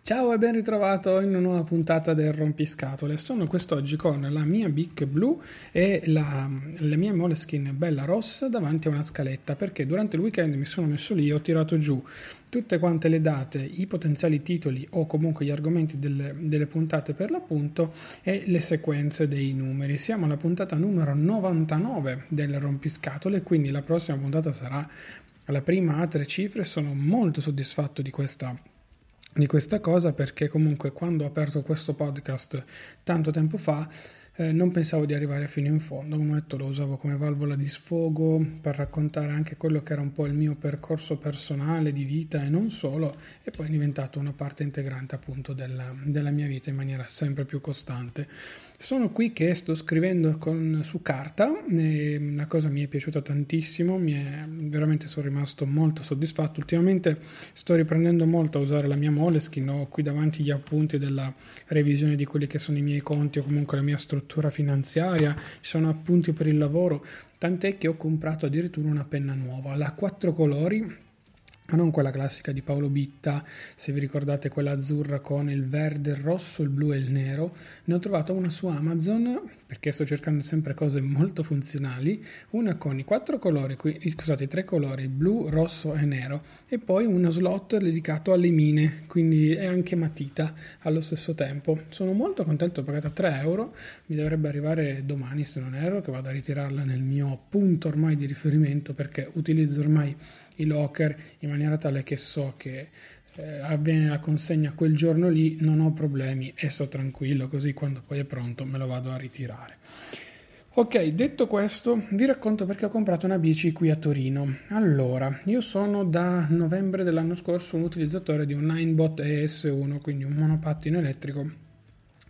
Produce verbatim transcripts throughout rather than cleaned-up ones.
Ciao e ben ritrovato in una nuova puntata del Rompiscatole. Sono quest'oggi con la mia Bic blu e la, la mia Moleskine bella rossa davanti a una scaletta, perché durante il weekend mi sono messo lì e ho tirato giù tutte quante le date, i potenziali titoli o comunque gli argomenti delle, delle puntate per l'appunto e le sequenze dei numeri. Siamo alla puntata numero novantanove del Rompiscatole, quindi la prossima puntata sarà la prima a tre cifre. Sono molto soddisfatto di questa di questa cosa, perché comunque quando ho aperto questo podcast tanto tempo fa eh, non pensavo di arrivare fino in fondo. Come ho detto, lo usavo come valvola di sfogo per raccontare anche quello che era un po' il mio percorso personale di vita e non solo, e poi è diventato una parte integrante appunto della, della mia vita in maniera sempre più costante. Sono qui che sto scrivendo con, su carta, e la cosa mi è piaciuta tantissimo, mi è, veramente sono rimasto molto soddisfatto. Ultimamente sto riprendendo molto a usare la mia Moleskine, ho qui davanti gli appunti della revisione di quelli che sono i miei conti o comunque la mia struttura finanziaria, ci sono appunti per il lavoro, tant'è che ho comprato addirittura una penna nuova, la quattro colori, ma non quella classica di Paolo Bitta, se vi ricordate quella azzurra con il verde, il rosso, il blu e il nero. Ne ho trovata una su Amazon, perché sto cercando sempre cose molto funzionali, una con i quattro colori, scusate, i tre colori, blu, rosso e nero, e poi uno slot dedicato alle mine, quindi è anche matita allo stesso tempo. Sono molto contento, pagata tre euro, mi dovrebbe arrivare domani se non erro, che vado a ritirarla nel mio punto ormai di riferimento, perché utilizzo ormai i locker in maniera tale che so che eh, avviene la consegna quel giorno lì, non ho problemi e sto tranquillo, così quando poi è pronto me lo vado a ritirare. Ok, detto questo, vi racconto perché ho comprato una bici qui a Torino. Allora, io sono da novembre dell'anno scorso un utilizzatore di un Ninebot E S uno, quindi un monopattino elettrico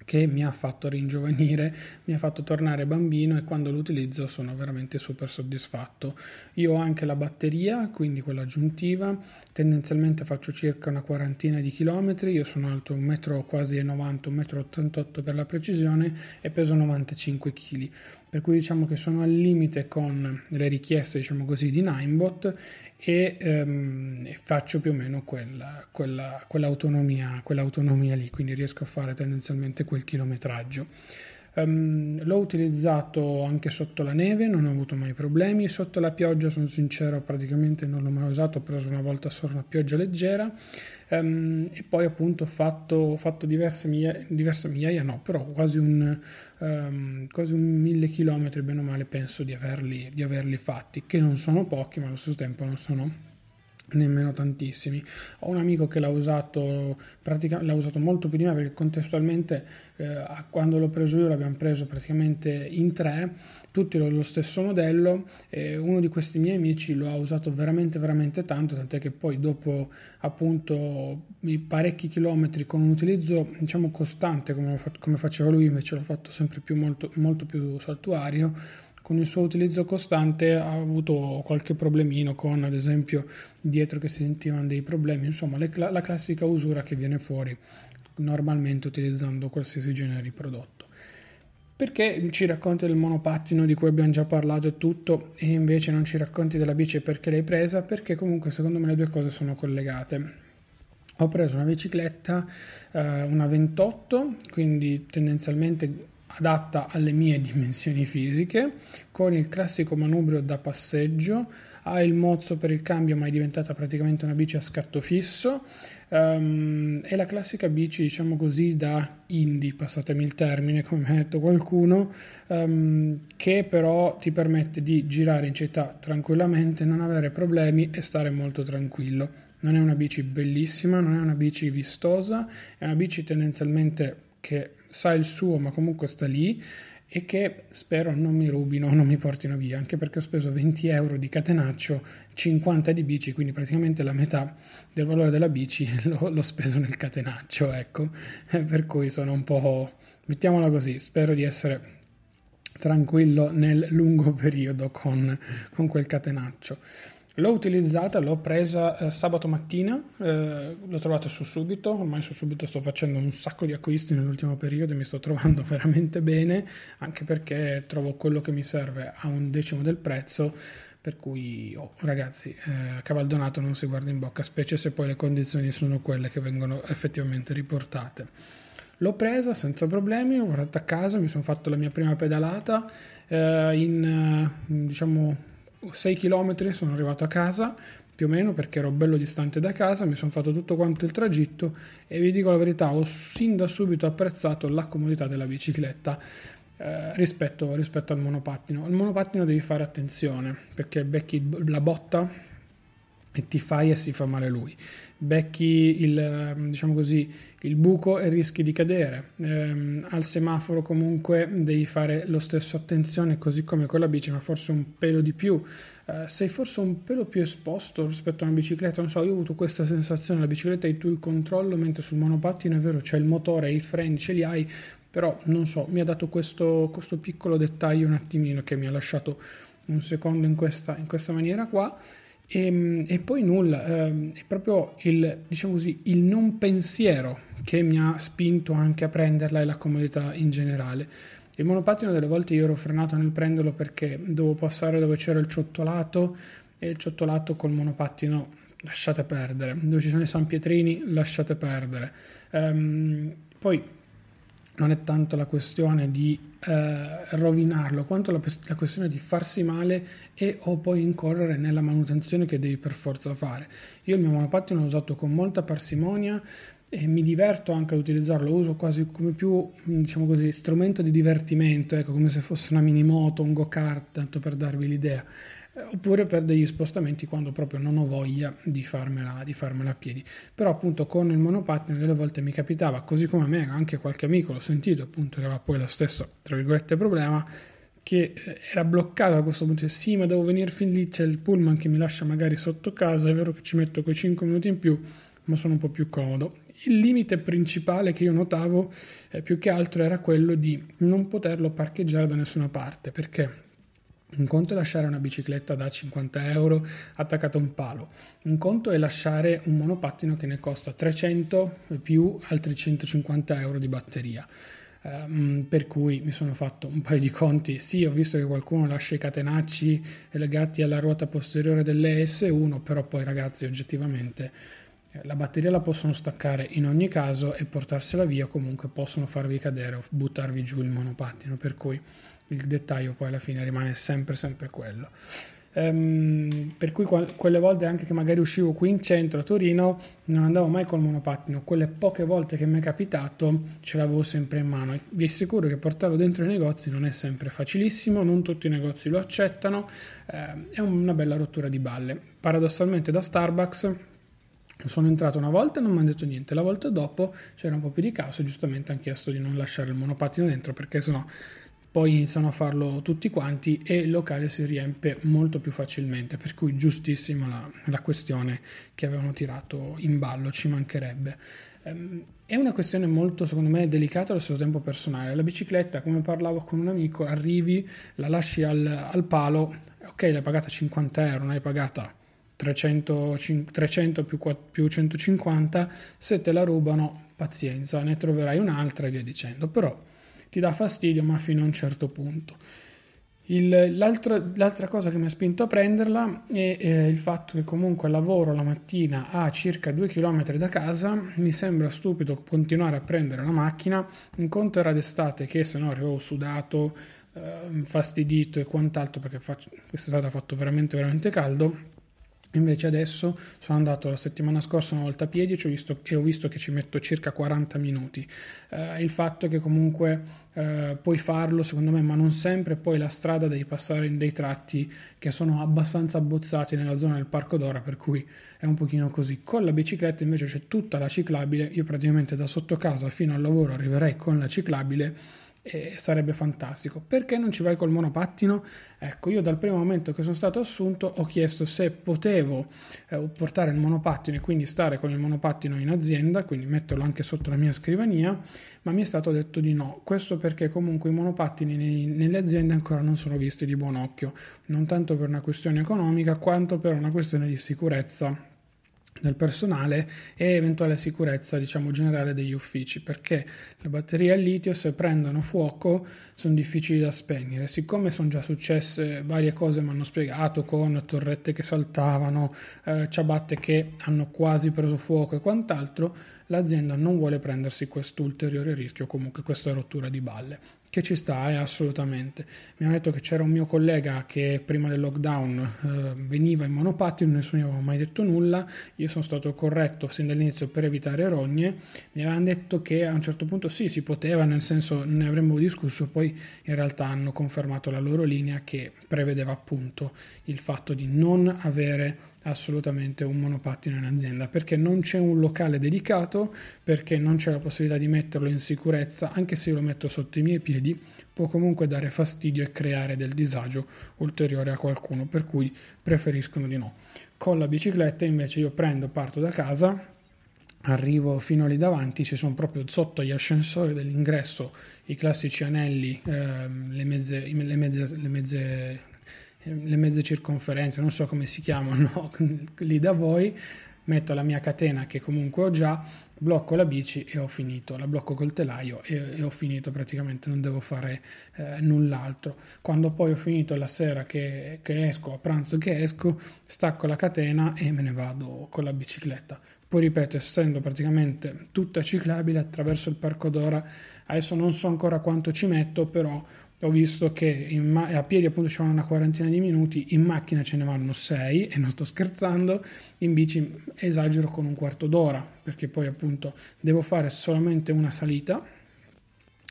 che mi ha fatto ringiovanire, mi ha fatto tornare bambino, e quando lo utilizzo sono veramente super soddisfatto. Io ho anche la batteria, quindi quella aggiuntiva, tendenzialmente faccio circa una quarantina di chilometri, io sono alto un metro quasi novanta, un metro ottantotto per la precisione, e peso novantacinque chili, per cui diciamo che sono al limite con le richieste, diciamo così, di Ninebot, e, ehm, e faccio più o meno quella, quella, quell'autonomia, quell'autonomia lì, quindi riesco a fare tendenzialmente quel chilometraggio. Um, l'ho utilizzato anche sotto la neve, non ho avuto mai problemi, sotto la pioggia sono sincero praticamente non l'ho mai usato, ho preso una volta solo una pioggia leggera, um, e poi appunto ho fatto, ho fatto diverse migliaia, diverse migliaia no, però quasi un, um, quasi un mille chilometri bene o male penso di averli, di averli fatti, che non sono pochi ma allo stesso tempo non sono nemmeno tantissimi. Ho un amico che l'ha usato pratica, l'ha usato molto più di me, perché contestualmente eh, quando l'ho preso io l'abbiamo preso praticamente in tre, tutti lo stesso modello, e uno di questi miei amici lo ha usato veramente veramente tanto, tant'è che poi dopo appunto parecchi chilometri con un utilizzo diciamo costante come, come faceva lui, invece l'ho fatto sempre più molto, molto più saltuario. Con il suo utilizzo costante ha avuto qualche problemino con, ad esempio, dietro che si sentivano dei problemi, insomma le cl- la classica usura che viene fuori normalmente utilizzando qualsiasi genere di prodotto. Perché ci racconti del monopattino di cui abbiamo già parlato e tutto, e invece non ci racconti della bici perché l'hai presa? Perché comunque secondo me le due cose sono collegate. ho preso una bicicletta, eh, una ventotto, quindi tendenzialmente adatta alle mie dimensioni fisiche, con il classico manubrio da passeggio, ha il mozzo per il cambio ma è diventata praticamente una bici a scatto fisso, um, è la classica bici, diciamo così, da indie, passatemi il termine come mi ha detto qualcuno, um, che però ti permette di girare in città tranquillamente, non avere problemi e stare molto tranquillo. Non è una bici bellissima, non è una bici vistosa, è una bici tendenzialmente che sa il suo ma comunque sta lì, e che spero non mi rubino, non mi portino via, anche perché ho speso venti euro di catenaccio, cinquanta di bici, quindi praticamente la metà del valore della bici l'ho, l'ho speso nel catenaccio, ecco, per cui sono un po', mettiamola così, spero di essere tranquillo nel lungo periodo con, con quel catenaccio. L'ho utilizzata, l'ho presa eh, sabato mattina, eh, l'ho trovata su Subito, ormai su Subito sto facendo un sacco di acquisti nell'ultimo periodo e mi sto trovando veramente bene, anche perché trovo quello che mi serve a un decimo del prezzo, per cui oh, ragazzi, eh, cavaldonato non si guarda in bocca, specie se poi le condizioni sono quelle che vengono effettivamente riportate. L'ho presa senza problemi, l'ho portata a casa, mi sono fatto la mia prima pedalata, eh, in eh, diciamo... sei chilometri sono arrivato a casa più o meno, perché ero bello distante da casa, mi sono fatto tutto quanto il tragitto e vi dico la verità, ho sin da subito apprezzato la comodità della bicicletta eh, rispetto, rispetto al monopattino. Al monopattino devi fare attenzione perché becchi la botta e ti fai e si fa male lui, becchi il, diciamo così, il buco e rischi di cadere, ehm, al semaforo comunque devi fare lo stesso attenzione, così come con la bici, ma forse un pelo di più, eh, sei forse un pelo più esposto rispetto a una bicicletta, non so, io ho avuto questa sensazione, la bicicletta hai tu il controllo, mentre sul monopattino è vero, c'è il motore, i freni ce li hai, però non so, mi ha dato questo, questo piccolo dettaglio un attimino che mi ha lasciato un secondo in questa, in questa maniera qua. E, e poi nulla, eh, è proprio il, diciamo così, il non pensiero che mi ha spinto anche a prenderla e la comodità in generale. Il monopattino delle volte io ero frenato nel prenderlo perché dovevo passare dove c'era il ciottolato, e il ciottolato col monopattino lasciate perdere, dove ci sono i sanpietrini lasciate perdere. Ehm, poi non è tanto la questione di eh, rovinarlo, quanto la, la questione di farsi male e o poi incorrere nella manutenzione che devi per forza fare. Io il mio monopattino l'ho usato con molta parsimonia e mi diverto anche ad utilizzarlo, lo uso quasi come più, diciamo così, strumento di divertimento, ecco, come se fosse una mini moto, un go-kart, tanto per darvi l'idea, oppure per degli spostamenti quando proprio non ho voglia di farmela, di farmela a piedi. Però appunto con il monopattino delle volte mi capitava, così come a me, anche qualche amico l'ho sentito appunto che aveva poi lo stesso, tra virgolette, problema, che era bloccato da questo punto, sì ma devo venire fin lì, c'è il pullman che mi lascia magari sotto casa, è vero che ci metto quei cinque minuti in più, ma sono un po' più comodo. Il limite principale che io notavo eh, più che altro era quello di non poterlo parcheggiare da nessuna parte, perché un conto è lasciare una bicicletta da cinquanta euro attaccata a un palo, un conto è lasciare un monopattino che ne costa trecento più altri centocinquanta euro di batteria, um, per cui mi sono fatto un paio di conti. Sì, ho visto che qualcuno lascia i catenacci legati alla ruota posteriore dell'E S uno, però poi ragazzi oggettivamente la batteria la possono staccare in ogni caso e portarsela via, comunque possono farvi cadere o buttarvi giù il monopattino, per cui il dettaglio poi alla fine rimane sempre sempre quello. Ehm, per cui qual- quelle volte anche che magari uscivo qui in centro a Torino non andavo mai col monopattino, quelle poche volte che mi è capitato ce l'avevo sempre in mano e vi assicuro che portarlo dentro i negozi non è sempre facilissimo, non tutti i negozi lo accettano, ehm, è una bella rottura di balle. Paradossalmente da Starbucks sono entrato una volta e non mi hanno detto niente, la volta dopo c'era un po' più di caos e giustamente hanno chiesto di non lasciare il monopattino dentro, perché sennò poi iniziano a farlo tutti quanti e il locale si riempie molto più facilmente, per cui giustissima la, la questione che avevano tirato in ballo, ci mancherebbe. Ehm, è una questione molto, secondo me, delicata allo stesso tempo personale. La bicicletta, come parlavo con un amico, arrivi, la lasci al, al palo, ok, l'hai pagata cinquanta euro, non l'hai pagata trecento, trecento più, più centocinquanta, se te la rubano pazienza, ne troverai un'altra e via dicendo, però ti dà fastidio ma fino a un certo punto. Il, l'altra, l'altra cosa che mi ha spinto a prenderla è eh, il fatto che comunque lavoro la mattina a circa due chilometri da casa. Mi sembra stupido continuare a prendere la macchina. Un conto era d'estate, che se no avevo sudato, eh, fastidito e quant'altro, perché faccio, quest'estate ha fatto veramente veramente caldo. Invece adesso sono andato la settimana scorsa una volta a piedi e ho visto, e ho visto che ci metto circa quaranta minuti. Eh, il fatto che comunque eh, puoi farlo, secondo me, ma non sempre, poi la strada devi passare in dei tratti che sono abbastanza abbozzati nella zona del Parco Dora, per cui è un pochino così. Con la bicicletta invece c'è tutta la ciclabile, io praticamente da sotto casa fino al lavoro arriverei con la ciclabile, e sarebbe fantastico. Perché non ci vai col monopattino? Ecco, io dal primo momento che sono stato assunto ho chiesto se potevo eh, portare il monopattino e quindi stare con il monopattino in azienda, quindi metterlo anche sotto la mia scrivania, ma mi è stato detto di no. Questo perché comunque i monopattini nei, nelle aziende ancora non sono visti di buon occhio, non tanto per una questione economica quanto per una questione di sicurezza del personale e eventuale sicurezza, diciamo, generale degli uffici, perché le batterie al litio, se prendono fuoco, sono difficili da spegnere. Siccome sono già successe varie cose, mi hanno spiegato, con torrette che saltavano, eh, ciabatte che hanno quasi preso fuoco e quant'altro, l'azienda non vuole prendersi questo ulteriore rischio, comunque questa rottura di balle, che ci sta, eh, assolutamente. Mi hanno detto che c'era un mio collega che prima del lockdown eh, veniva in monopattino, nessuno gli aveva mai detto nulla. Io sono stato corretto sin dall'inizio per evitare rogne. Mi avevano detto che a un certo punto sì, si poteva, nel senso ne avremmo discusso, poi in realtà hanno confermato la loro linea, che prevedeva appunto il fatto di non avere assolutamente un monopattino in azienda, perché non c'è un locale dedicato, perché non c'è la possibilità di metterlo in sicurezza. Anche se io lo metto sotto i miei piedi, può comunque dare fastidio e creare del disagio ulteriore a qualcuno, per cui preferiscono di no. Con la bicicletta invece io prendo, parto da casa, arrivo fino lì davanti, ci sono proprio sotto gli ascensori dell'ingresso i classici anelli, eh, le mezze le mezze, le mezze le mezze circonferenze, non so come si chiamano lì da voi. Metto la mia catena, che comunque ho già, blocco la bici e ho finito, la blocco col telaio e, e ho finito praticamente, non devo fare eh, null'altro. Quando poi ho finito, la sera che, che esco, a pranzo che esco, stacco la catena e me ne vado con la bicicletta. Poi ripeto, essendo praticamente tutta ciclabile, attraverso il Parco Dora, adesso non so ancora quanto ci metto, però ho visto che in ma- a piedi appunto ci vanno una quarantina di minuti, in macchina ce ne vanno sei, e non sto scherzando, in bici esagero con un quarto d'ora, perché poi appunto devo fare solamente una salita,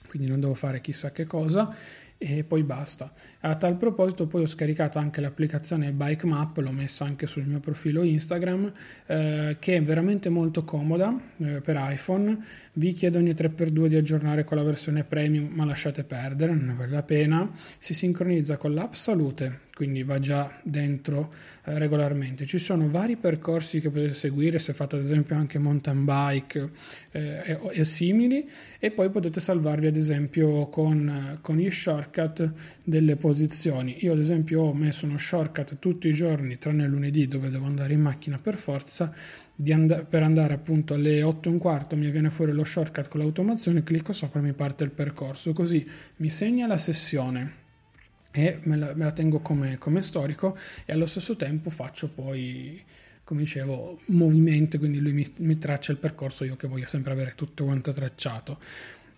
quindi non devo fare chissà che cosa, e poi basta. A tal proposito poi ho scaricato anche l'applicazione Bike Map, l'ho messa anche sul mio profilo Instagram, eh, che è veramente molto comoda eh, per iPhone. Vi chiedo ogni tre per due di aggiornare con la versione premium, ma lasciate perdere, non ne vale la pena. Si sincronizza con l'app Salute, quindi va già dentro eh, regolarmente. Ci sono vari percorsi che potete seguire, se fate ad esempio anche mountain bike eh, e, e simili, e poi potete salvarvi ad esempio con, con gli shortcut delle posizioni. Io ad esempio ho messo uno shortcut tutti i giorni, tranne il lunedì dove devo andare in macchina per forza, di and- per andare appunto alle otto e un quarto mi viene fuori lo shortcut con l'automazione, clicco sopra e mi parte il percorso, così mi segna la sessione e me la, me la tengo come, come storico, e allo stesso tempo faccio poi, come dicevo, movimento, quindi lui mi, mi traccia il percorso, io che voglio sempre avere tutto quanto tracciato.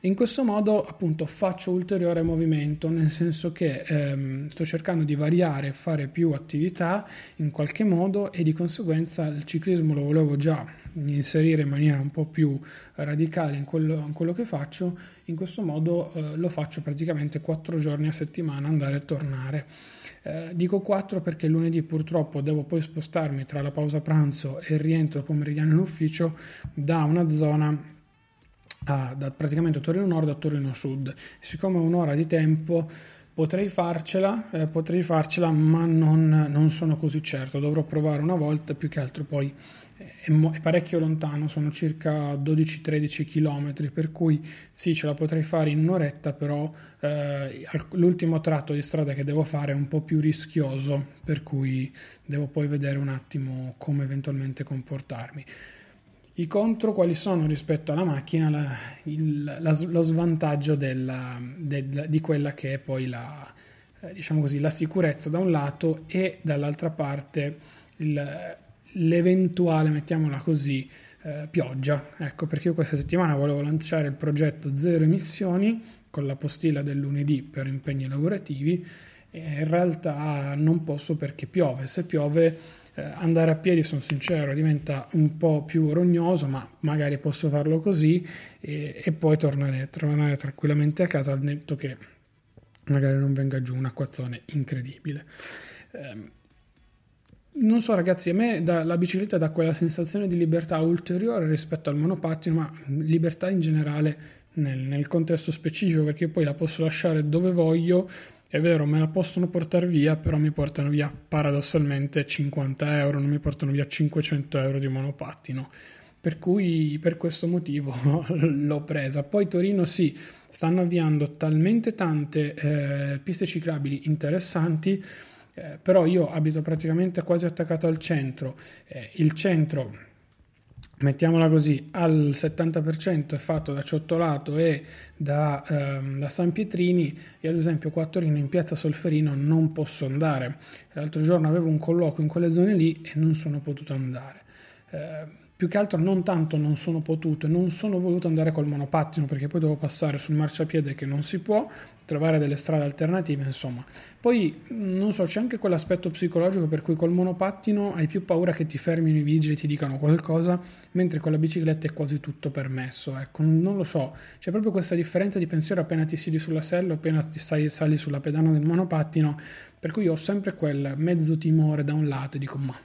In questo modo appunto faccio ulteriore movimento, nel senso che ehm, sto cercando di variare, fare più attività in qualche modo, e di conseguenza il ciclismo lo volevo già inserire in maniera un po' più radicale in quello, in quello che faccio. In questo modo eh, lo faccio praticamente quattro giorni a settimana, andare e tornare. Eh, dico quattro perché lunedì purtroppo devo poi spostarmi tra la pausa pranzo e il rientro pomeridiano in ufficio da una zona Ah, da praticamente Torino Nord a Torino Sud. Siccome ho un'ora di tempo, potrei farcela, eh, potrei farcela, ma non, non sono così certo. Dovrò provare una volta, più che altro poi è, mo- è parecchio lontano, sono circa dodici tredici chilometri, per cui sì, ce la potrei fare in un'oretta, però eh, l'ultimo tratto di strada che devo fare è un po' più rischioso, per cui devo poi vedere un attimo come eventualmente comportarmi. I contro quali sono rispetto alla macchina? La, il, la, lo svantaggio della, de, di quella che è poi la, eh, diciamo così, la sicurezza da un lato e dall'altra parte il, l'eventuale, mettiamola così, eh, pioggia. Ecco perché io questa settimana volevo lanciare il progetto Zero Emissioni con la postilla del lunedì per impegni lavorativi, e in realtà non posso perché piove. Se piove eh, andare a piedi, sono sincero, diventa un po' più rognoso, ma magari posso farlo così e, e poi tornare, tornare tranquillamente a casa, al netto che magari non venga giù un acquazzone incredibile. Eh, non so ragazzi, a me da, la bicicletta dà quella sensazione di libertà ulteriore rispetto al monopattino, ma libertà in generale nel, nel contesto specifico, perché poi la posso lasciare dove voglio. È vero, me la possono portare via, però mi portano via paradossalmente cinquanta euro, non mi portano via cinquecento euro di monopattino, per cui per questo motivo l'ho presa. Poi Torino sì, stanno avviando talmente tante eh, piste ciclabili interessanti, eh, però io abito praticamente quasi attaccato al centro, eh, il centro, mettiamola così, al settanta per cento è fatto da Ciottolato e da, ehm, da San Pietrini, e ad esempio qua a Torino in Piazza Solferino non posso andare. L'altro giorno avevo un colloquio in quelle zone lì e non sono potuto andare. Eh, più che altro non tanto non sono potuto, non sono voluto andare col monopattino perché poi devo passare sul marciapiede che non si può, trovare delle strade alternative, insomma. Poi non so, c'è anche quell'aspetto psicologico per cui col monopattino hai più paura che ti fermino i vigili e ti dicano qualcosa, mentre con la bicicletta è quasi tutto permesso. Ecco, non lo so, c'è proprio questa differenza di pensiero appena ti siedi sulla sella o appena ti sali, sali sulla pedana del monopattino, per cui ho sempre quel mezzo timore da un lato e dico ma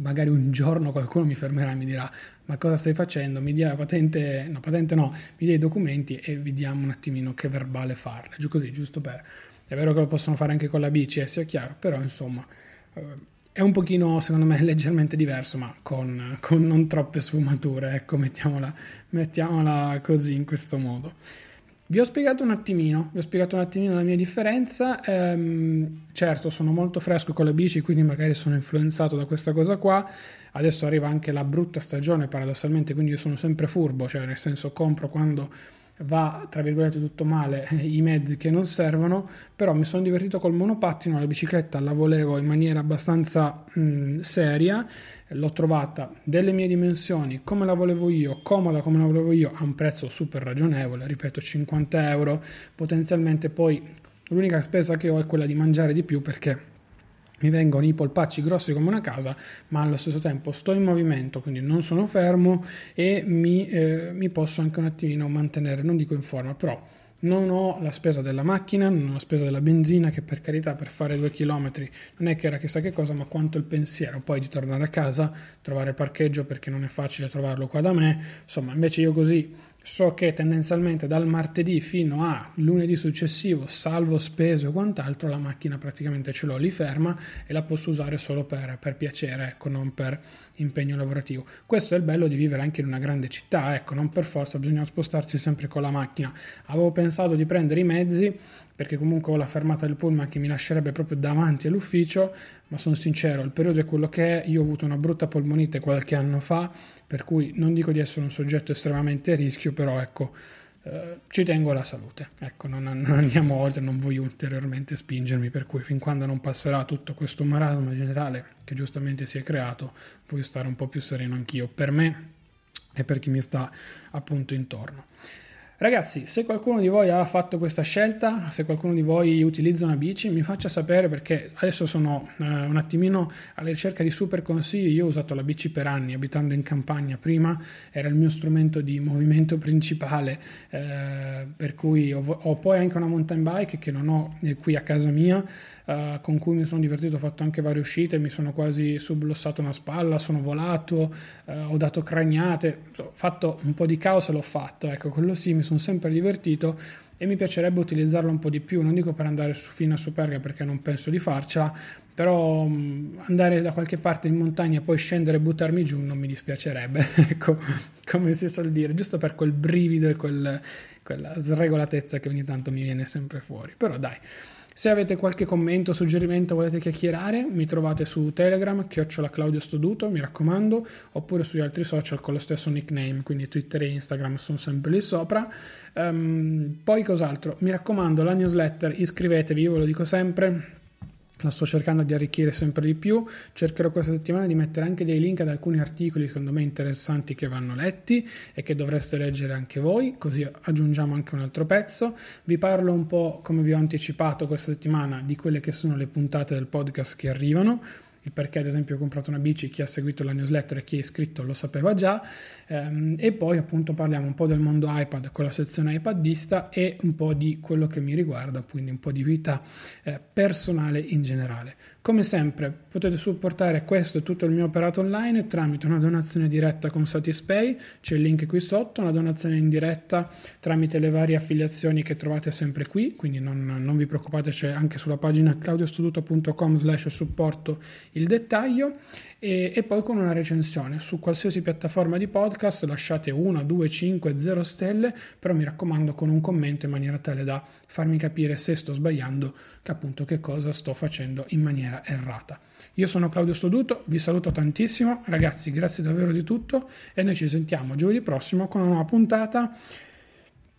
magari un giorno qualcuno mi fermerà e mi dirà ma cosa stai facendo, mi dia la patente, no patente no, mi dia i documenti e vediamo un attimino che verbale farle, giù così, giusto per... È vero che lo possono fare anche con la bici, eh, sia chiaro, però insomma è un pochino, secondo me, leggermente diverso, ma con, con non troppe sfumature, ecco, mettiamola, mettiamola così, in questo modo. Vi ho spiegato un attimino, vi ho spiegato un attimino la mia differenza, ehm, certo sono molto fresco con la bici, quindi magari sono influenzato da questa cosa qua. Adesso arriva anche la brutta stagione paradossalmente, quindi io sono sempre furbo, cioè nel senso compro quando va tra virgolette tutto male i mezzi che non servono, però mi sono divertito col monopattino, la bicicletta la volevo in maniera abbastanza mh, seria, l'ho trovata delle mie dimensioni, come la volevo io, comoda come la volevo io, a un prezzo super ragionevole, ripeto cinquanta euro potenzialmente. Poi l'unica spesa che ho è quella di mangiare di più, perché mi vengono i polpacci grossi come una casa, ma allo stesso tempo sto in movimento, quindi non sono fermo e mi, eh, mi posso anche un attimino mantenere, non dico in forma, però non ho la spesa della macchina, non ho la spesa della benzina, che per carità per fare due chilometri non è che era chissà che cosa, ma quanto il pensiero poi di tornare a casa, trovare parcheggio, perché non è facile trovarlo qua da me, insomma. Invece io così so che tendenzialmente dal martedì fino a lunedì successivo, salvo spese o quant'altro, la macchina praticamente ce l'ho lì ferma e la posso usare solo per, per piacere, ecco, non per impegno lavorativo. Questo è il bello di vivere anche in una grande città, ecco, non per forza bisogna spostarsi sempre con la macchina. Avevo pensato di prendere i mezzi, perché comunque ho la fermata del pullman che mi lascerebbe proprio davanti all'ufficio, ma sono sincero, il periodo è quello che è, io ho avuto una brutta polmonite qualche anno fa, per cui non dico di essere un soggetto estremamente a rischio, però ecco, eh, ci tengo alla salute, ecco, non, non andiamo oltre, non voglio ulteriormente spingermi, per cui fin quando non passerà tutto questo marasma generale che giustamente si è creato, voglio stare un po' più sereno anch'io, per me e per chi mi sta appunto intorno. Ragazzi, se qualcuno di voi ha fatto questa scelta, se qualcuno di voi utilizza una bici, mi faccia sapere, perché adesso sono eh, un attimino alla ricerca di super consigli. Io ho usato la bici per anni, abitando in campagna prima, era il mio strumento di movimento principale, eh, per cui ho, ho poi anche una mountain bike che non ho eh, qui a casa mia, eh, con cui mi sono divertito, ho fatto anche varie uscite, mi sono quasi sublossato una spalla, sono volato, eh, ho dato craniate, ho fatto un po' di caos e l'ho fatto, ecco, quello sì, mi sono sempre divertito e mi piacerebbe utilizzarlo un po' di più, non dico per andare su fino a Superga perché non penso di farcela, però andare da qualche parte in montagna e poi scendere e buttarmi giù non mi dispiacerebbe, ecco, come si suol dire, giusto per quel brivido e quel, quella sregolatezza che ogni tanto mi viene sempre fuori. Però dai, Se avete qualche commento, suggerimento, volete chiacchierare, mi trovate su Telegram, chiocciola Claudio Stoduto, mi raccomando, oppure sugli altri social con lo stesso nickname, quindi Twitter e Instagram sono sempre lì sopra. Um, poi cos'altro? Mi raccomando, la newsletter, iscrivetevi, io ve lo dico sempre, la sto cercando di arricchire sempre di più. Cercherò questa settimana di mettere anche dei link ad alcuni articoli secondo me interessanti che vanno letti e che dovreste leggere anche voi, così aggiungiamo anche un altro pezzo. Vi parlo un po', come vi ho anticipato questa settimana, di quelle che sono le puntate del podcast che arrivano, il perché ad esempio ho comprato una bici, chi ha seguito la newsletter e chi è iscritto lo sapeva già, e poi appunto parliamo un po' del mondo iPad con la sezione iPadista e un po' di quello che mi riguarda, quindi un po' di vita personale in generale. Come sempre potete supportare questo e tutto il mio operato online tramite una donazione diretta con Satispay, c'è il link qui sotto, una donazione indiretta tramite le varie affiliazioni che trovate sempre qui, quindi non, non vi preoccupate, c'è anche sulla pagina claudiostoduto punto com slash supporto il dettaglio, e, e poi con una recensione su qualsiasi piattaforma di podcast, lasciate uno, due, cinque, zero stelle, però mi raccomando con un commento in maniera tale da farmi capire se sto sbagliando, che appunto che cosa sto facendo in maniera errata. Io sono Claudio Stoduto, vi saluto tantissimo ragazzi, grazie davvero di tutto e noi ci sentiamo giovedì prossimo con una nuova puntata,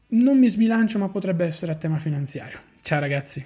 non mi sbilancio ma potrebbe essere a tema finanziario. Ciao ragazzi.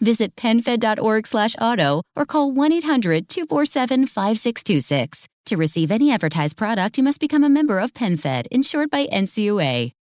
Visit penfed dot org slash auto or call one eight hundred two four seven five six two six. To receive any advertised product, you must become a member of PenFed, insured by N C U A.